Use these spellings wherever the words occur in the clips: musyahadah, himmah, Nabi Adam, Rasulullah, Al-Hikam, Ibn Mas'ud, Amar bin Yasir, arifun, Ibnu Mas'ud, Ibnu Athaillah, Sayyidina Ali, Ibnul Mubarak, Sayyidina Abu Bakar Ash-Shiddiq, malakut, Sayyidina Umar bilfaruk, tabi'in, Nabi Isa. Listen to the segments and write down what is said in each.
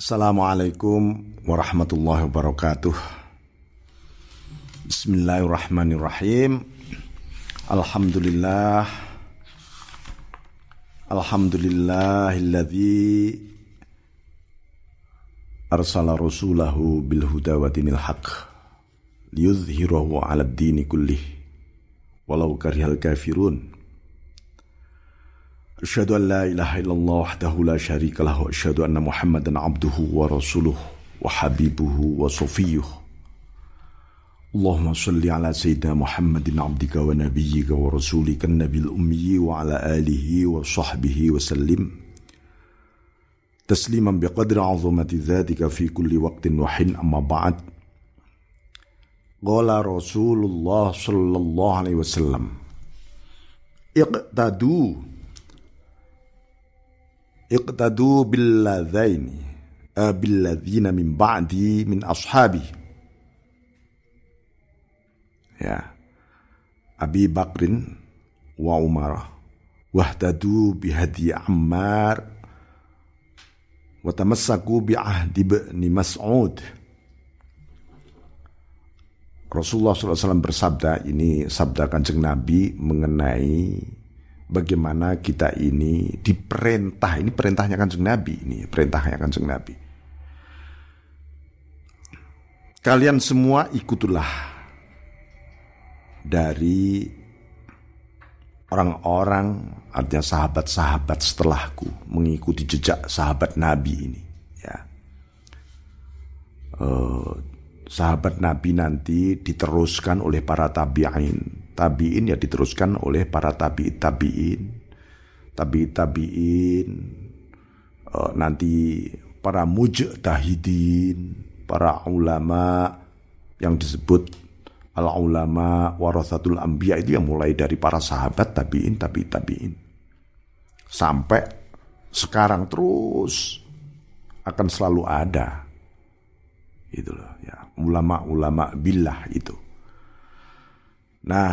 Assalamualaikum warahmatullahi wabarakatuh. Bismillahirrahmanirrahim. Alhamdulillah. Alhamdulillahilladzi arsala rasulahu bil huda wa dinil haq liyuzhirahu 'ala ad-dini kullih walau karihal kafirun. Asyhadu an la ilaha illallah wahdahu la syarika lah wa asyhadu anna Muhammadan abduhu wa rasuluhu wa habibuhu wa safiyuhu. Allahumma shalli ala sayyidina Muhammadin abdika wa nabiyyika wa rasulika an-nabiyil ummi wa ala alihi wa sahbihi wa sallim tasliman biqadri 'azumati dzatika fi kulli waqtin wa hin. Amma ba'd. Qala Rasulullah sallallahu alaihi wasallam, Iqtadu billadzina min ba'di min ashabi. Ya, Abi Bakrin wa Umar. Wahtadu bihadi Ammar. Wa tamassaku bi'ahdi Ibn Mas'ud. Rasulullah SAW bersabda, ini sabda Kanjeng Nabi mengenai bagaimana kita ini diperintah. Ini perintahnya Kanjeng Nabi. Kalian semua ikutilah dari orang-orang, artinya sahabat-sahabat setelahku, mengikuti jejak sahabat Nabi ini. Ya. Sahabat Nabi nanti diteruskan oleh para tabi'in. Tabi'in ya diteruskan oleh para tabi'in, nanti para mujtahidin, para ulama yang disebut al-ulama warathatul anbiya, itu yang mulai dari para sahabat, tabi'in sampai sekarang terus akan selalu ada gitu loh ya, ulama-ulama billah itu. Nah,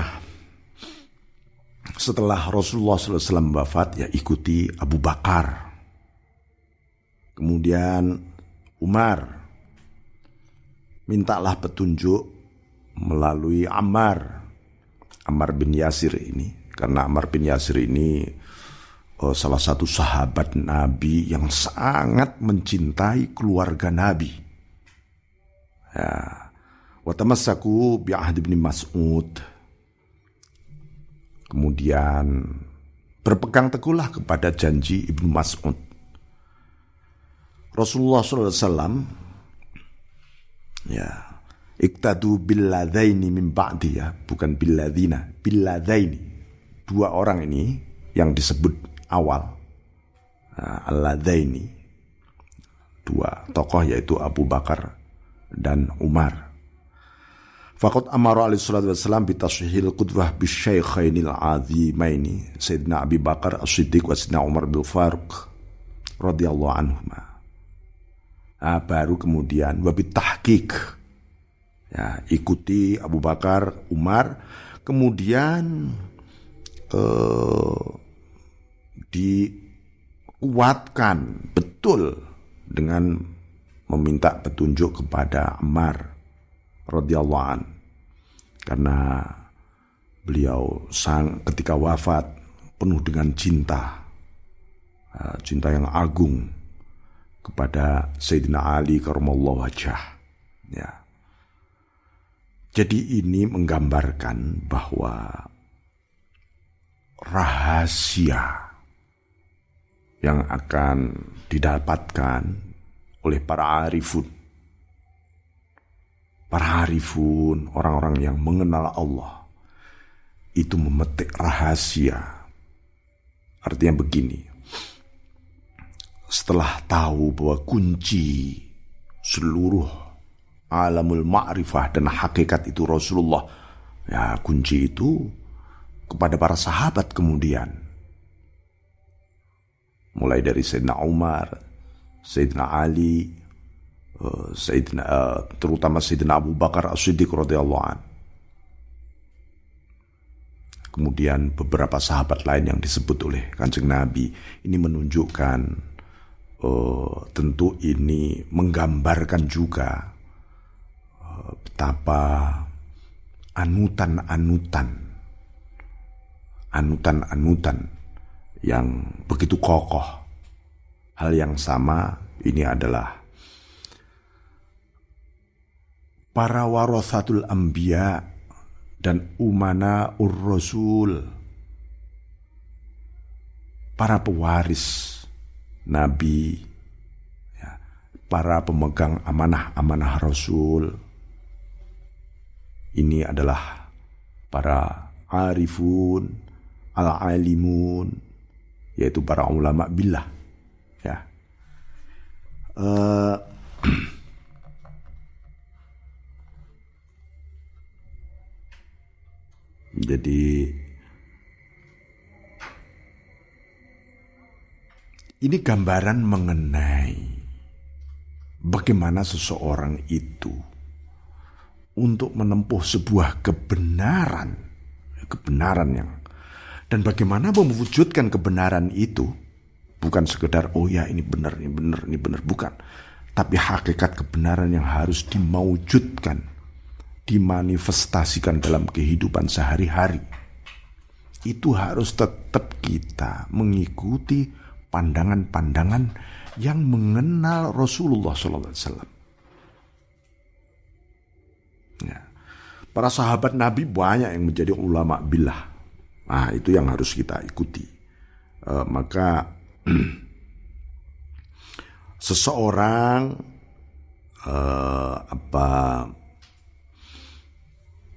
setelah Rasulullah SAW wafat, ya ikuti Abu Bakar, kemudian Umar, mintalah petunjuk melalui Amar bin Yasir ini, karena Amar bin Yasir ini salah satu sahabat Nabi yang sangat mencintai keluarga Nabi. Ya, wa tamassaku bi'ahdi Ibn Mas'ud. Kemudian berpegang teguhlah kepada janji Ibnu Mas'ud. Rasulullah SAW, ya, iktadu billadzaini min ba'di, ya, bukan billadzina, billadzaini. Dua orang ini yang disebut awal, alladzaini, dua tokoh yaitu Abu Bakar dan Umar. Faqad amara alaihi salatu wassalam bitashihil qudwah bisyaikhhainil azimaini Sayyidina Abi Bakar Ash-Shiddiq wa Sayyidina Umar bilfaruk radhiyallahu anhuma. Baru kemudian wabit tahqiq, ya, ikuti Abu Bakar, Umar, kemudian dikuatkan betul dengan meminta petunjuk kepada Umar radhiyallahu an, karena beliau ketika wafat penuh dengan cinta yang agung kepada Sayyidina Ali karamallahu wajhah. Ya, jadi ini menggambarkan bahwa rahasia yang akan didapatkan oleh para arifun, orang-orang yang mengenal Allah, itu memetik rahasia. Artinya begini, setelah tahu bahwa kunci seluruh alamul ma'rifah dan hakikat itu Rasulullah, ya, kunci itu kepada para sahabat kemudian, mulai dari Sayyidina Umar, Sayyidina Ali, terutama Sayyidina Abu Bakar Ash-Shiddiq radhiyallahu an. Kemudian beberapa sahabat lain yang disebut oleh Kanjeng Nabi. Ini menunjukkan tentu ini menggambarkan juga betapa anutan-anutan yang begitu kokoh. Hal yang sama ini adalah para warathatul anbiya dan umana ur-rasul, para pewaris Nabi, ya, para pemegang amanah-amanah Rasul. Ini adalah para arifun, al-alimun, yaitu para ulama billah, ya. Jadi ini gambaran mengenai bagaimana seseorang itu untuk menempuh sebuah kebenaran yang, dan bagaimana mewujudkan kebenaran itu, bukan sekedar oh ya ini benar, ini benar, ini benar, bukan, tapi hakikat kebenaran yang harus dimaujudkan, dimanifestasikan dalam kehidupan sehari-hari. Itu harus tetap kita mengikuti pandangan-pandangan yang mengenal Rasulullah SAW. Ya. Para sahabat Nabi banyak yang menjadi ulama billah. Nah, itu yang harus kita ikuti. Maka seseorang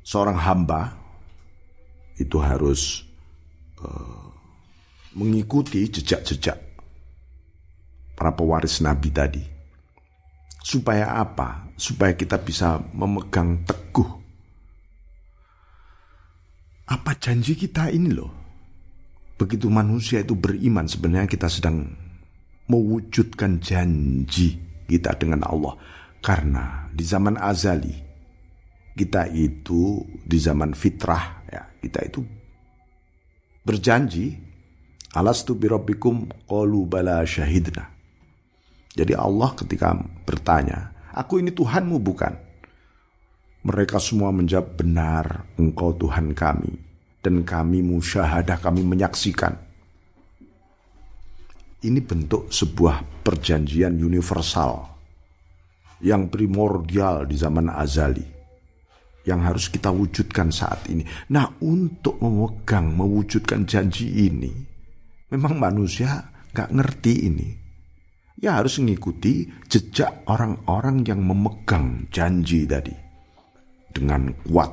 seorang hamba itu harus mengikuti jejak-jejak para pewaris Nabi tadi. Supaya apa? Supaya kita bisa memegang teguh apa janji kita ini loh. Begitu manusia itu beriman, sebenarnya kita sedang mewujudkan janji kita dengan Allah. Karena di zaman azali, kita itu di zaman fitrah, ya, kita itu berjanji, alastu birabbikum qalu bala syahidna. Jadi Allah ketika bertanya, aku ini Tuhanmu bukan? Mereka semua menjawab, benar, engkau Tuhan kami, dan kami musyahadah, kami menyaksikan. Ini bentuk sebuah perjanjian universal yang primordial di zaman azali, yang harus kita wujudkan saat ini. Nah, untuk memegang, mewujudkan janji ini, memang manusia gak ngerti ini. Ya harus mengikuti jejak orang-orang yang memegang janji tadi dengan kuat.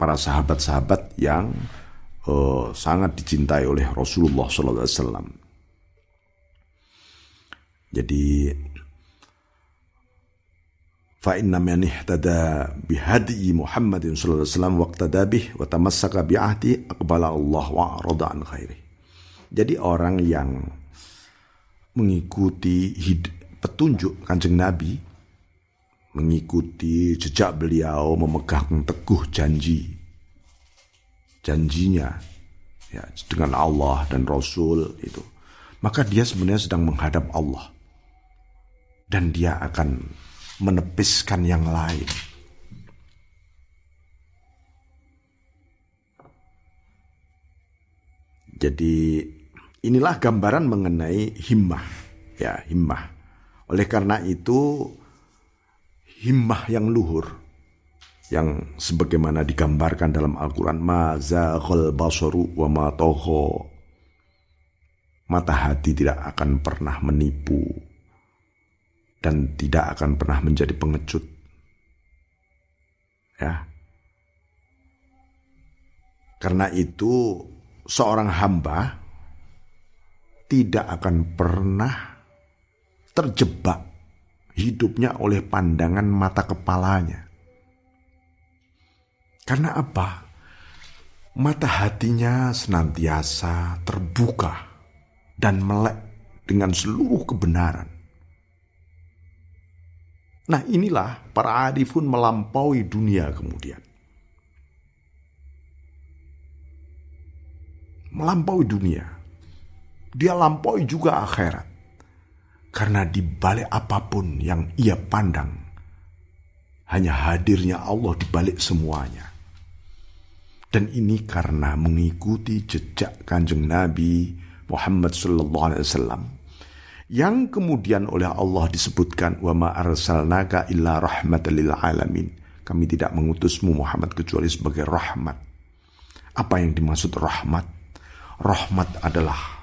Para sahabat-sahabat yang sangat dicintai oleh Rasulullah SAW. Jadi فَإِنَّ مَنِ اهْتَدَى بِهَدْيِ مُحَمَّدٍ صَلَّى اللَّهُ عَلَيْهِ وَسَلَّمَ وَاقْتَدَى بِهِ وَتَمَسَّكَ بِعَهْدِهِ أَقْبَلَ اللَّهُ وَأَعْرَضَ عَنْ غَيْرِهِ. Jadi orang yang mengikuti petunjuk Kanjeng Nabi, mengikuti jejak beliau, memegang teguh janjinya ya, dengan Allah dan Rasul itu, maka dia sebenarnya sedang menghadap Allah, dan dia akan menepiskan yang lain. Jadi inilah gambaran mengenai himmah, ya, himmah. Oleh karena itu himmah yang luhur, yang sebagaimana digambarkan dalam Al-Quran, ma zaghal basaru wa ma tagha, mata hati tidak akan pernah menipu dan tidak akan pernah menjadi pengecut, ya. Karena itu seorang hamba tidak akan pernah terjebak hidupnya oleh pandangan mata kepalanya. Karena apa? Mata hatinya senantiasa terbuka dan melek dengan seluruh kebenaran. Nah, inilah para arifun melampaui dunia kemudian. Melampaui dunia. dia lampaui juga akhirat. Karena di balik apapun yang ia pandang, hanya hadirnya Allah di balik semuanya. Dan ini karena mengikuti jejak Kanjeng Nabi Muhammad sallallahu alaihi wasallam yang kemudian oleh Allah disebutkan wa ma arsalnaka illa rahmatan lil alamin. Kami tidak mengutusmu Muhammad kecuali sebagai rahmat. Apa yang dimaksud rahmat? Rahmat adalah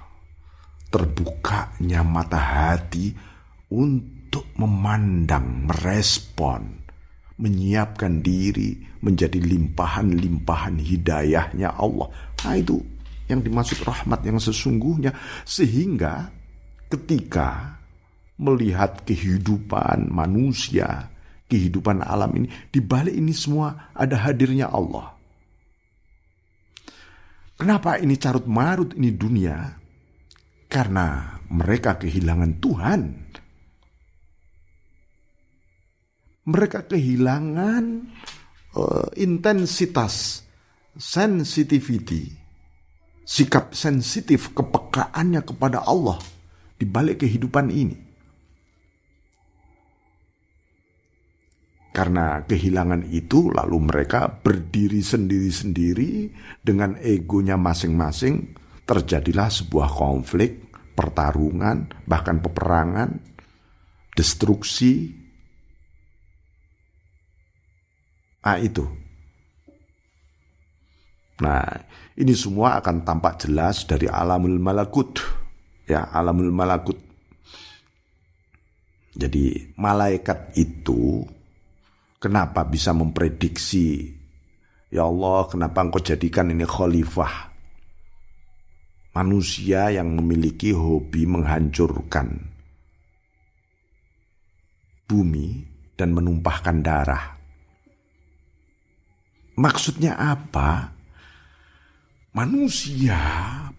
terbukanya mata hati untuk memandang, merespon, menyiapkan diri menjadi limpahan-limpahan hidayahnya Allah. Nah, itu yang dimaksud rahmat yang sesungguhnya. Sehingga ketika melihat kehidupan manusia, kehidupan alam ini, di balik ini semua ada hadirnya Allah. Kenapa ini carut marut ini dunia? Karena mereka kehilangan Tuhan. Mereka kehilangan intensitas, sensitivity, sikap sensitif, kepekaannya kepada Allah di balik kehidupan ini. Karena kehilangan itu, lalu mereka berdiri sendiri-sendiri dengan egonya masing-masing. Terjadilah sebuah konflik, pertarungan, bahkan peperangan, destruksi. Ini semua akan tampak jelas dari alamul malakut. Ya, alamul malakut. Jadi malaikat itu kenapa bisa memprediksi, ya Allah, kenapa engkau jadikan ini khalifah? Manusia yang memiliki hobi menghancurkan bumi dan menumpahkan darah. Maksudnya apa? Manusia,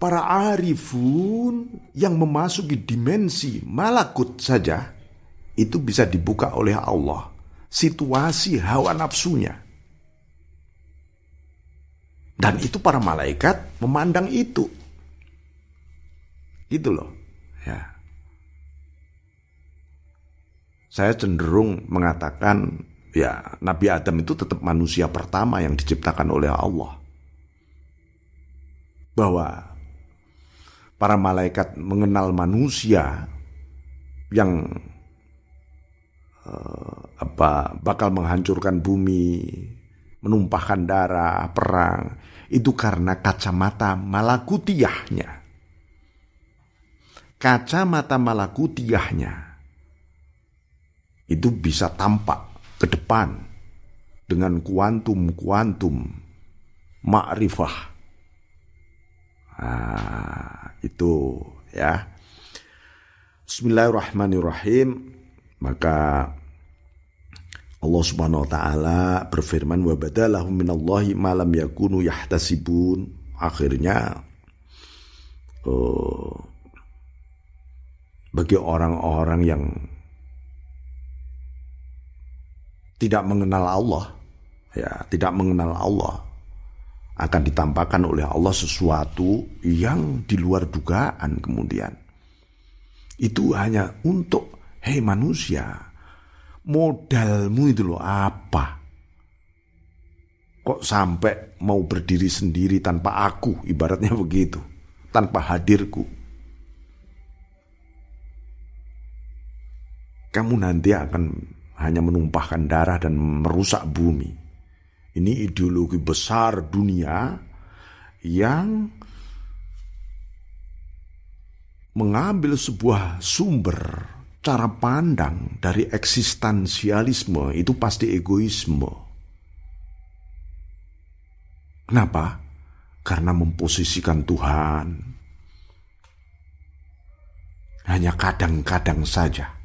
para arifun yang memasuki dimensi malakut saja, itu bisa dibuka oleh Allah situasi hawa nafsunya. Dan itu para malaikat memandang itu. Gitu loh. Ya. Saya cenderung mengatakan, ya, Nabi Adam itu tetap manusia pertama yang diciptakan oleh Allah. Bahwa para malaikat mengenal manusia yang bakal menghancurkan bumi, menumpahkan darah, perang, itu karena kacamata malakutiyahnya. Kacamata malakutiyahnya itu bisa tampak ke depan dengan kuantum-kuantum ma'rifah. Itu ya. Bismillahirrahmanirrahim. Maka Allah Subhanahu wa taala berfirman wa badalahum minallahi ma lam yakunu yahtasibun. Akhirnya bagi orang-orang yang tidak mengenal Allah, ya, tidak mengenal Allah, akan ditampakkan oleh Allah sesuatu yang di luar dugaan kemudian. Itu hanya untuk, hei manusia, modalmu itu loh apa? Kok sampai mau berdiri sendiri tanpa aku, ibaratnya begitu, tanpa hadirku. Kamu nanti akan hanya menumpahkan darah dan merusak bumi. Ini ideologi besar dunia yang mengambil sebuah sumber cara pandang dari eksistensialisme. Itu pasti egoisme. Kenapa? Karena memposisikan Tuhan hanya kadang-kadang saja.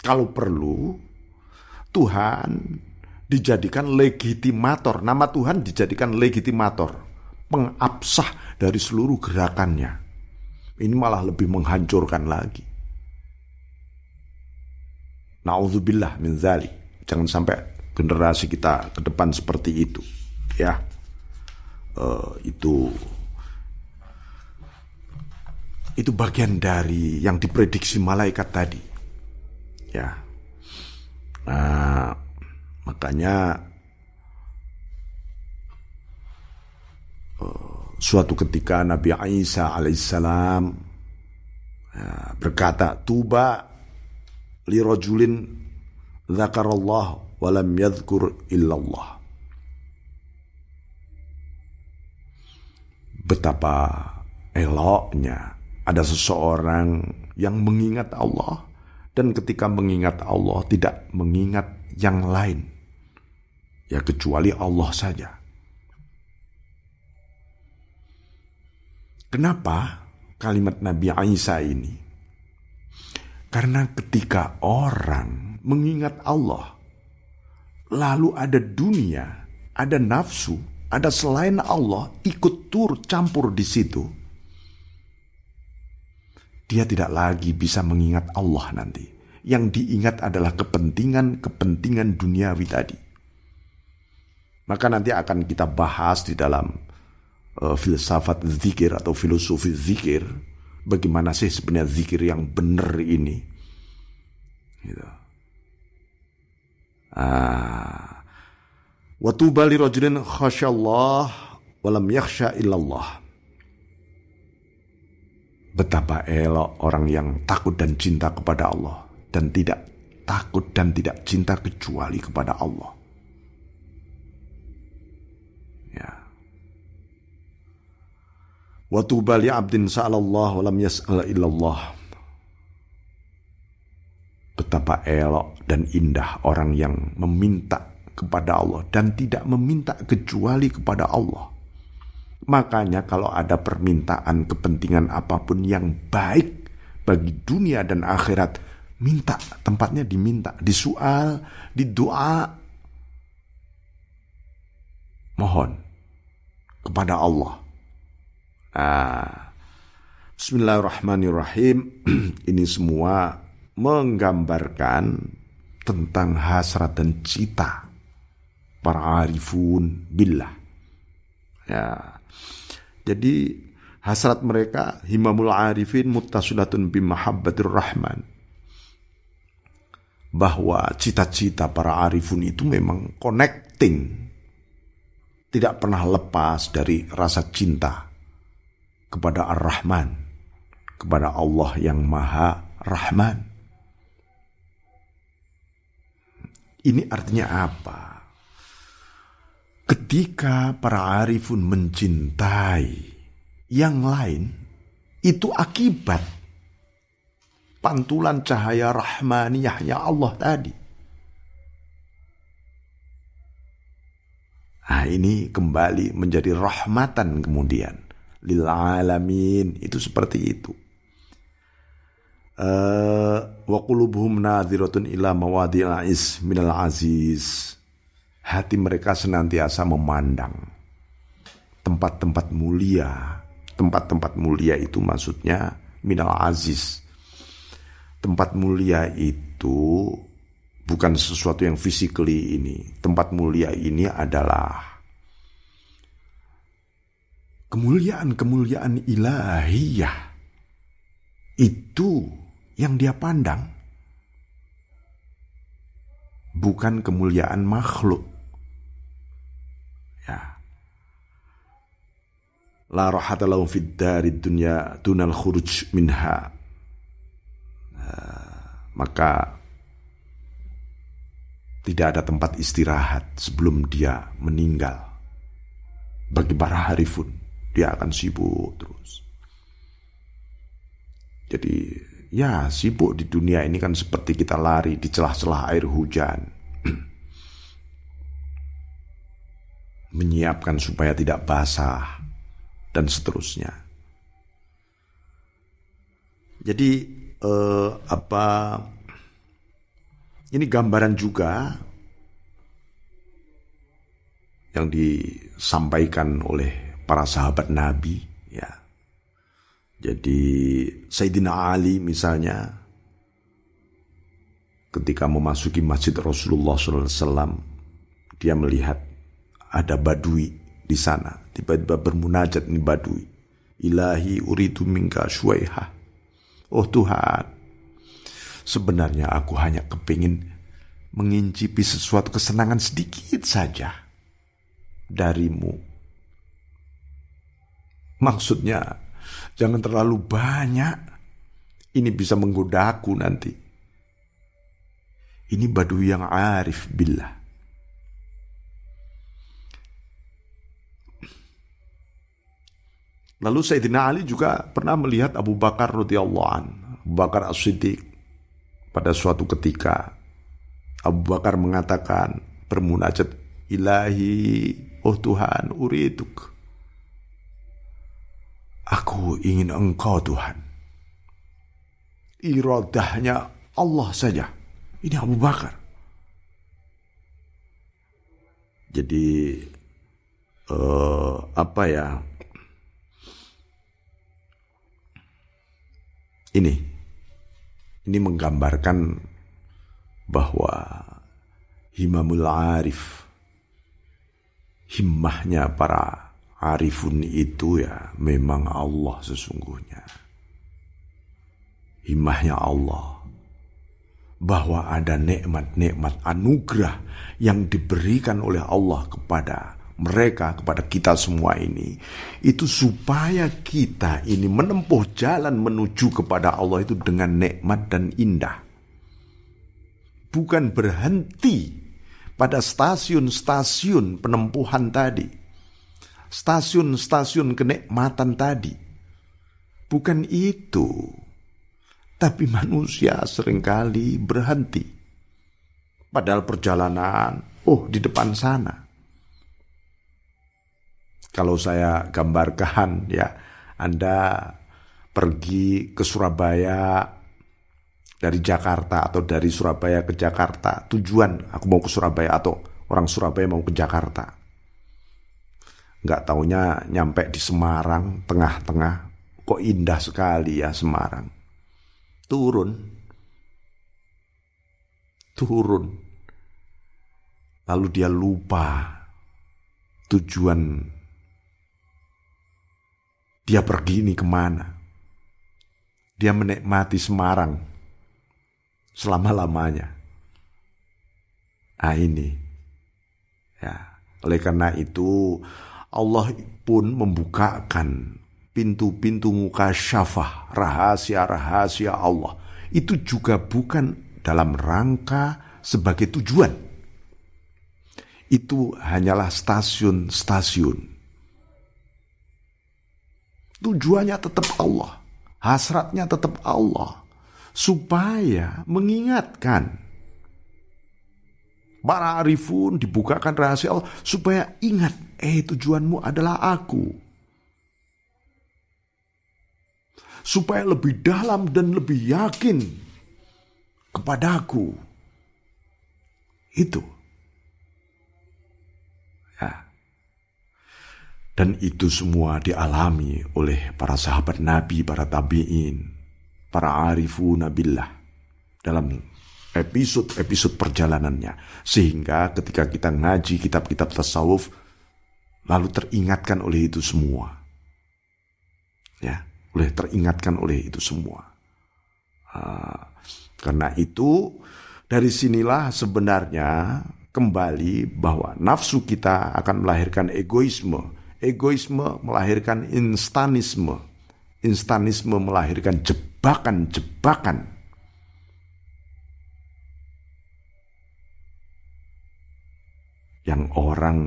Kalau perlu, Tuhan dijadikan legitimator. Nama Tuhan dijadikan legitimator, pengabsah dari seluruh gerakannya. Ini malah lebih menghancurkan lagi. Na'udzubillah min dzalik. Jangan sampai generasi kita ke depan seperti itu. Ya, itu itu bagian dari yang diprediksi malaikat tadi, ya. Nah, makanya suatu ketika Nabi Isa alaihissalam berkata, "Tuba lirajulin dzakarallah wa lam yadhkur illallah." Betapa eloknya ada seseorang yang mengingat Allah, dan ketika mengingat Allah tidak mengingat yang lain, ya kecuali Allah saja. Kenapa kalimat Nabi Isa ini? Karena ketika orang mengingat Allah, lalu ada dunia, ada nafsu, ada selain Allah ikut tur campur di situ, dia tidak lagi bisa mengingat Allah nanti. Yang diingat adalah kepentingan-kepentingan duniawi tadi. Maka nanti akan kita bahas di dalam filsafat zikir atau filosofi zikir. Bagaimana sih sebenarnya zikir yang benar ini? Gitu. Wa tuba li rajulin khasyallah wa lam yakhsha illallah. Betapa elok orang yang takut dan cinta kepada Allah dan tidak takut dan tidak cinta kecuali kepada Allah. Ya. Wa tuba li 'abdin sa'alallah wa lam yas'al illallah. Betapa elok dan indah orang yang meminta kepada Allah dan tidak meminta kecuali kepada Allah. Makanya kalau ada permintaan kepentingan apapun yang baik bagi dunia dan akhirat, minta, tempatnya diminta, disual, didoa, mohon kepada Allah. Bismillahirrahmanirrahim. Ini semua menggambarkan tentang hasrat dan cita para arifun billah. Ya. Jadi hasrat mereka, himamul arifin muttasilatun bimahabbatir rahman, bahwa cita-cita para arifun itu memang connecting, tidak pernah lepas dari rasa cinta kepada ar-Rahman, kepada Allah yang maha rahman. Ini artinya apa? Ketika para arifun mencintai yang lain, itu akibat pantulan cahaya rahmaniyahnya Allah tadi. Nah, ini kembali menjadi rahmatan kemudian lil alamin, itu seperti itu. Wa qulubuhum nadhiratun ila mawadhi'il ism minal aziz. Hati mereka senantiasa memandang tempat-tempat mulia. Tempat-tempat mulia itu maksudnya minal aziz. Tempat mulia itu bukan sesuatu yang physically ini. Tempat mulia ini adalah kemuliaan-kemuliaan ilahiyah. Itu yang dia pandang. Bukan kemuliaan makhluk. La rahata lahum fid darid dunya dunal khuruj minha. Maka tidak ada tempat istirahat sebelum dia meninggal. Bagi para harifun, dia akan sibuk terus. Jadi ya, sibuk di dunia ini kan seperti kita lari di celah-celah air hujan, menyiapkan supaya tidak basah dan seterusnya. Jadi ini gambaran juga yang disampaikan oleh para sahabat Nabi, ya. Jadi Sayyidina Ali misalnya, ketika memasuki masjid Rasulullah SAW, dia melihat ada badui di sana. Tiba-tiba bermunajat nih badui. Ilahi uridu minka syuaiha. Oh Tuhan, sebenarnya aku hanya kepingin mengincipi sesuatu kesenangan sedikit saja darimu. Maksudnya, jangan terlalu banyak. Ini bisa menggodaku nanti. Ini badui yang arif billah. Lalu Sayyidina Ali juga pernah melihat Abu Bakar radhiyallahu an, Abu Bakar Ash-Shiddiq. Pada suatu ketika Abu Bakar mengatakan bermunajat, Ilahi, oh Tuhan, uriduk. Aku ingin Engkau Tuhan. Iradahnya Allah saja. Ini Abu Bakar. Jadi Ini menggambarkan bahwa himamul arif, himmahnya para arifun itu ya memang Allah sesungguhnya. Himmahnya Allah. Bahwa ada nikmat-nikmat anugerah yang diberikan oleh Allah kepada mereka, kepada kita semua ini, itu supaya kita ini menempuh jalan menuju kepada Allah itu dengan nikmat dan indah. Bukan berhenti pada stasiun-stasiun penempuhan tadi, stasiun-stasiun kenikmatan tadi. Bukan itu. Tapi manusia seringkali berhenti. Padahal perjalanan, di depan sana. Kalau saya gambarkan ya, Anda pergi ke Surabaya dari Jakarta atau dari Surabaya ke Jakarta. Tujuan aku mau ke Surabaya atau orang Surabaya mau ke Jakarta. Nggak taunya nyampe di Semarang, tengah-tengah. Kok indah sekali ya Semarang. Turun. Lalu dia lupa tujuan. Dia pergi ini kemana? Dia menikmati Semarang selama-lamanya. Ini. Ya, oleh karena itu Allah pun membukakan pintu-pintu mukasyafah, rahasia-rahasia Allah. Itu juga bukan dalam rangka sebagai tujuan. Itu hanyalah stasiun-stasiun. Tujuannya tetap Allah. Hasratnya tetap Allah. Supaya mengingatkan. Para arifun dibukakan rahasia Allah. Supaya ingat. Tujuanmu adalah aku. Supaya lebih dalam dan lebih yakin kepadaku. Itu. Ya. Dan itu semua dialami oleh para sahabat Nabi, para tabi'in, para arifuna billah dalam episode-episode perjalanannya. Sehingga ketika kita ngaji kitab-kitab tasawuf, lalu teringatkan oleh itu semua. Ya, Karena itu, dari sinilah sebenarnya kembali bahwa nafsu kita akan melahirkan egoisme. Egoisme melahirkan instanisme. Instanisme melahirkan jebakan-jebakan. Yang orang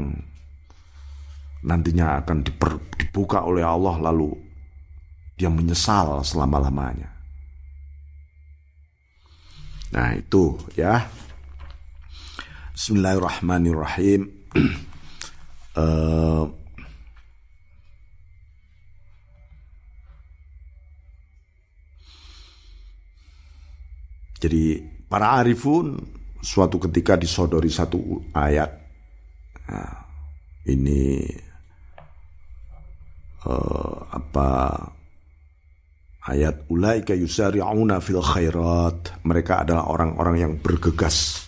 nantinya akan dibuka oleh Allah lalu dia menyesal selama-lamanya. Nah itu ya. Bismillahirrahmanirrahim. Jadi para arifun suatu ketika disodori satu ayat. Nah, ini ayat ulaika yusari'una fil khairat. Mereka adalah orang-orang yang bergegas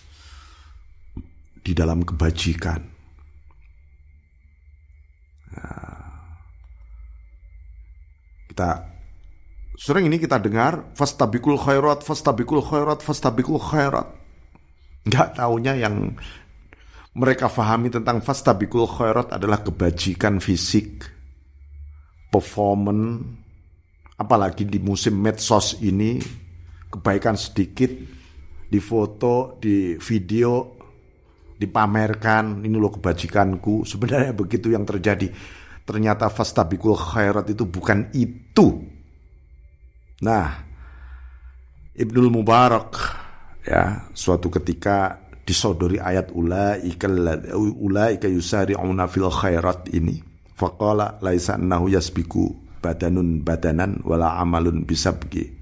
di dalam kebajikan. Nah, Kita sering ini kita dengar fastabikul khairat, fastabikul khairat, fastabikul khairat. Enggak taunya yang mereka fahami tentang fastabikul khairat adalah kebajikan fisik, performance, apalagi di musim medsos ini, kebaikan sedikit di foto, di video, dipamerkan, ini loh kebajikanku. Sebenarnya begitu yang terjadi. Ternyata fastabikul khairat itu bukan itu. Nah, Ibnul Mubarak ya, suatu ketika disodori ayat ulaika yusari'una fil khairat ini. Faqala laisa annahu yasbiku badanun badanan wala amalun bisabqi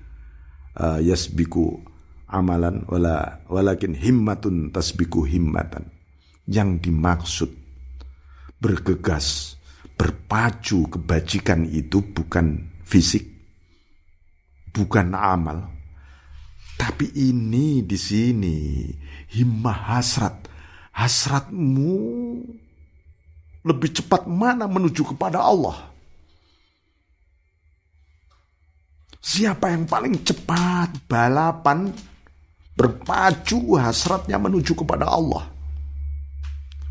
yasbiku amalan walakin himmatun tasbiku himmatan. Yang dimaksud bergegas, berpacu kebajikan itu bukan fisik, bukan amal, tapi ini di sini himmah, hasrat, hasratmu lebih cepat mana menuju kepada Allah. Siapa yang paling cepat balapan, berpacu hasratnya menuju kepada Allah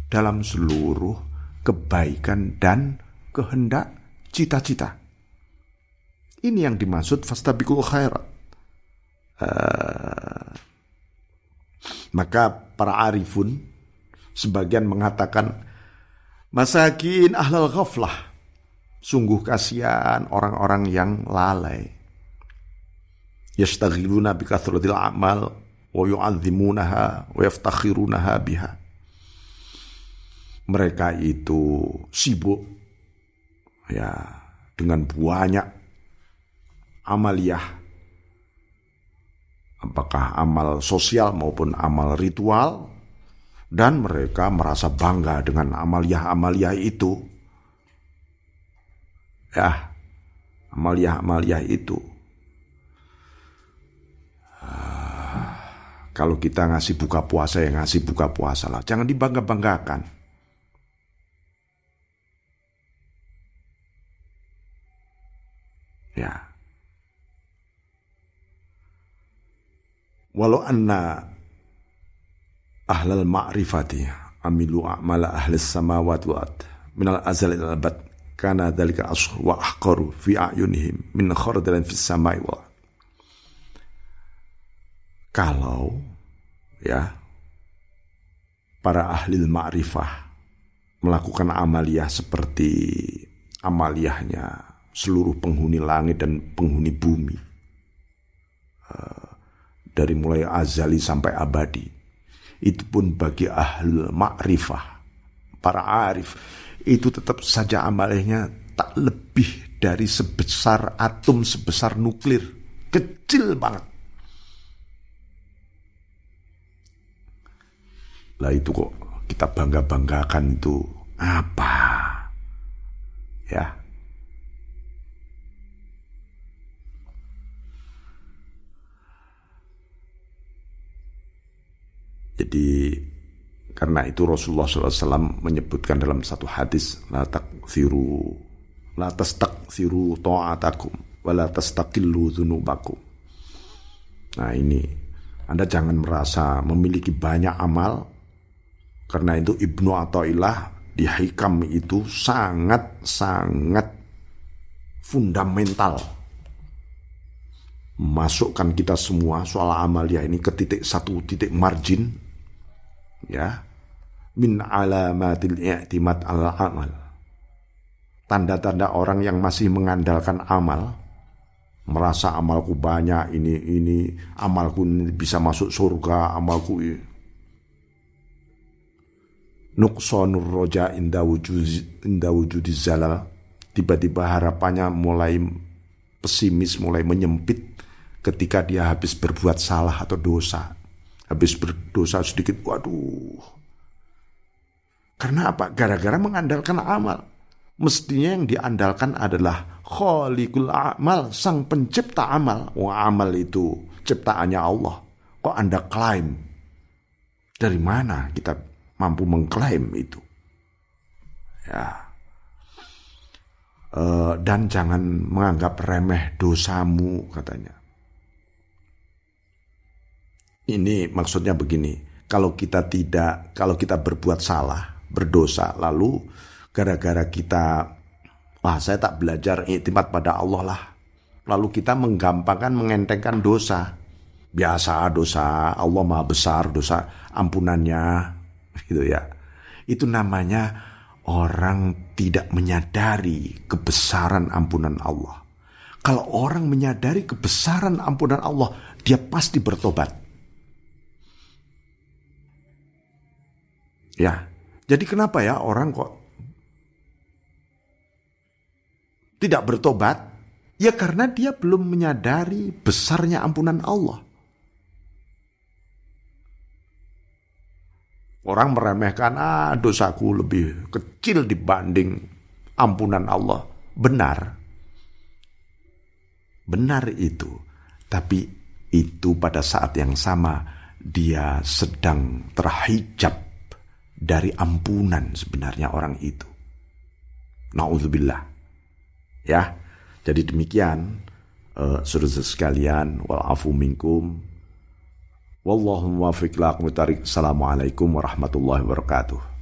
dalam seluruh kebaikan dan kehendak, cita-cita. Ini yang dimaksud fastabikul khairat. Maka para arifun sebagian mengatakan masakin ahlal ghaflah, sungguh kasihan orang-orang yang lalai. Yastaghiluna bi kathratil a'mal wa yu'azzimunaha wa yaftakhirunaha biha. Mereka itu sibuk ya dengan banyak amaliyah, apakah amal sosial maupun amal ritual, dan mereka merasa bangga dengan amaliyah-amaliyah itu ya, amaliyah-amaliyah itu. Kalau kita ngasih buka puasa, ya ngasih buka puasa lah, jangan dibangga-banggakan. Ya, walau anna ahlal ma'rifati amilu a'mala ahlis samawati wa'ad minal azal ilal abad kana dhalika ashur wa ahqaru fi a'yunihim min khardalin fis samai wa'ad. Kalau ya para ahli ma'rifah melakukan amaliyah seperti amaliyahnya seluruh penghuni langit dan penghuni bumi, dari mulai azali sampai abadi, itu pun bagi ahlul ma'rifah, para arif, itu tetap saja amalnya tak lebih dari sebesar atom, sebesar nuklir, kecil banget lah. Itu kok kita bangga-banggakan itu apa ya? Jadi karena itu Rasulullah SAW menyebutkan dalam satu hadis, la tastakfiru ta'atakum wa la tastakillu dhunubakum. Nah ini, Anda jangan merasa memiliki banyak amal. Karena itu Ibnu Athaillah di Hikam itu sangat-sangat fundamental masukkan kita semua soal amaliyah ini ke titik satu, titik margin. Ya, min alamatil i'timad ala amal, tanda-tanda orang yang masih mengandalkan amal, merasa amalku banyak, ini amalku bisa masuk surga, amalku ini. Nuqsanur roja inda wujudiz zalal, tiba-tiba harapannya mulai pesimis, mulai menyempit ketika dia habis berbuat salah atau dosa. Habis berdosa sedikit, waduh. Karena apa? Gara-gara mengandalkan amal. Mestinya yang diandalkan adalah khaliqul amal, sang pencipta amal. Wah, amal itu ciptaannya Allah. Kok Anda klaim? Dari mana kita mampu mengklaim itu? Ya. dan jangan menganggap remeh dosamu, katanya. Ini maksudnya begini, kalau kita berbuat salah, berdosa, lalu gara-gara kita, saya tak belajar iktimat pada Allah lah, lalu kita menggampangkan, mengentengkan dosa. Biasa dosa, Allah Maha Besar dosa ampunannya, gitu ya. Itu namanya orang tidak menyadari kebesaran ampunan Allah. Kalau orang menyadari kebesaran ampunan Allah, dia pasti bertobat. Ya, jadi kenapa ya orang kok tidak bertobat? Ya karena dia belum menyadari besarnya ampunan Allah. Orang meremehkan, dosaku lebih kecil dibanding ampunan Allah. Benar. Benar itu. Tapi itu pada saat yang sama dia sedang terhijab dari ampunan sebenarnya orang itu. Na'udzubillah. Ya. Jadi demikian saudara sekalian, wal afu minkum. Wallahu muwaffiq laqmutarik. Assalamualaikum warahmatullahi wabarakatuh.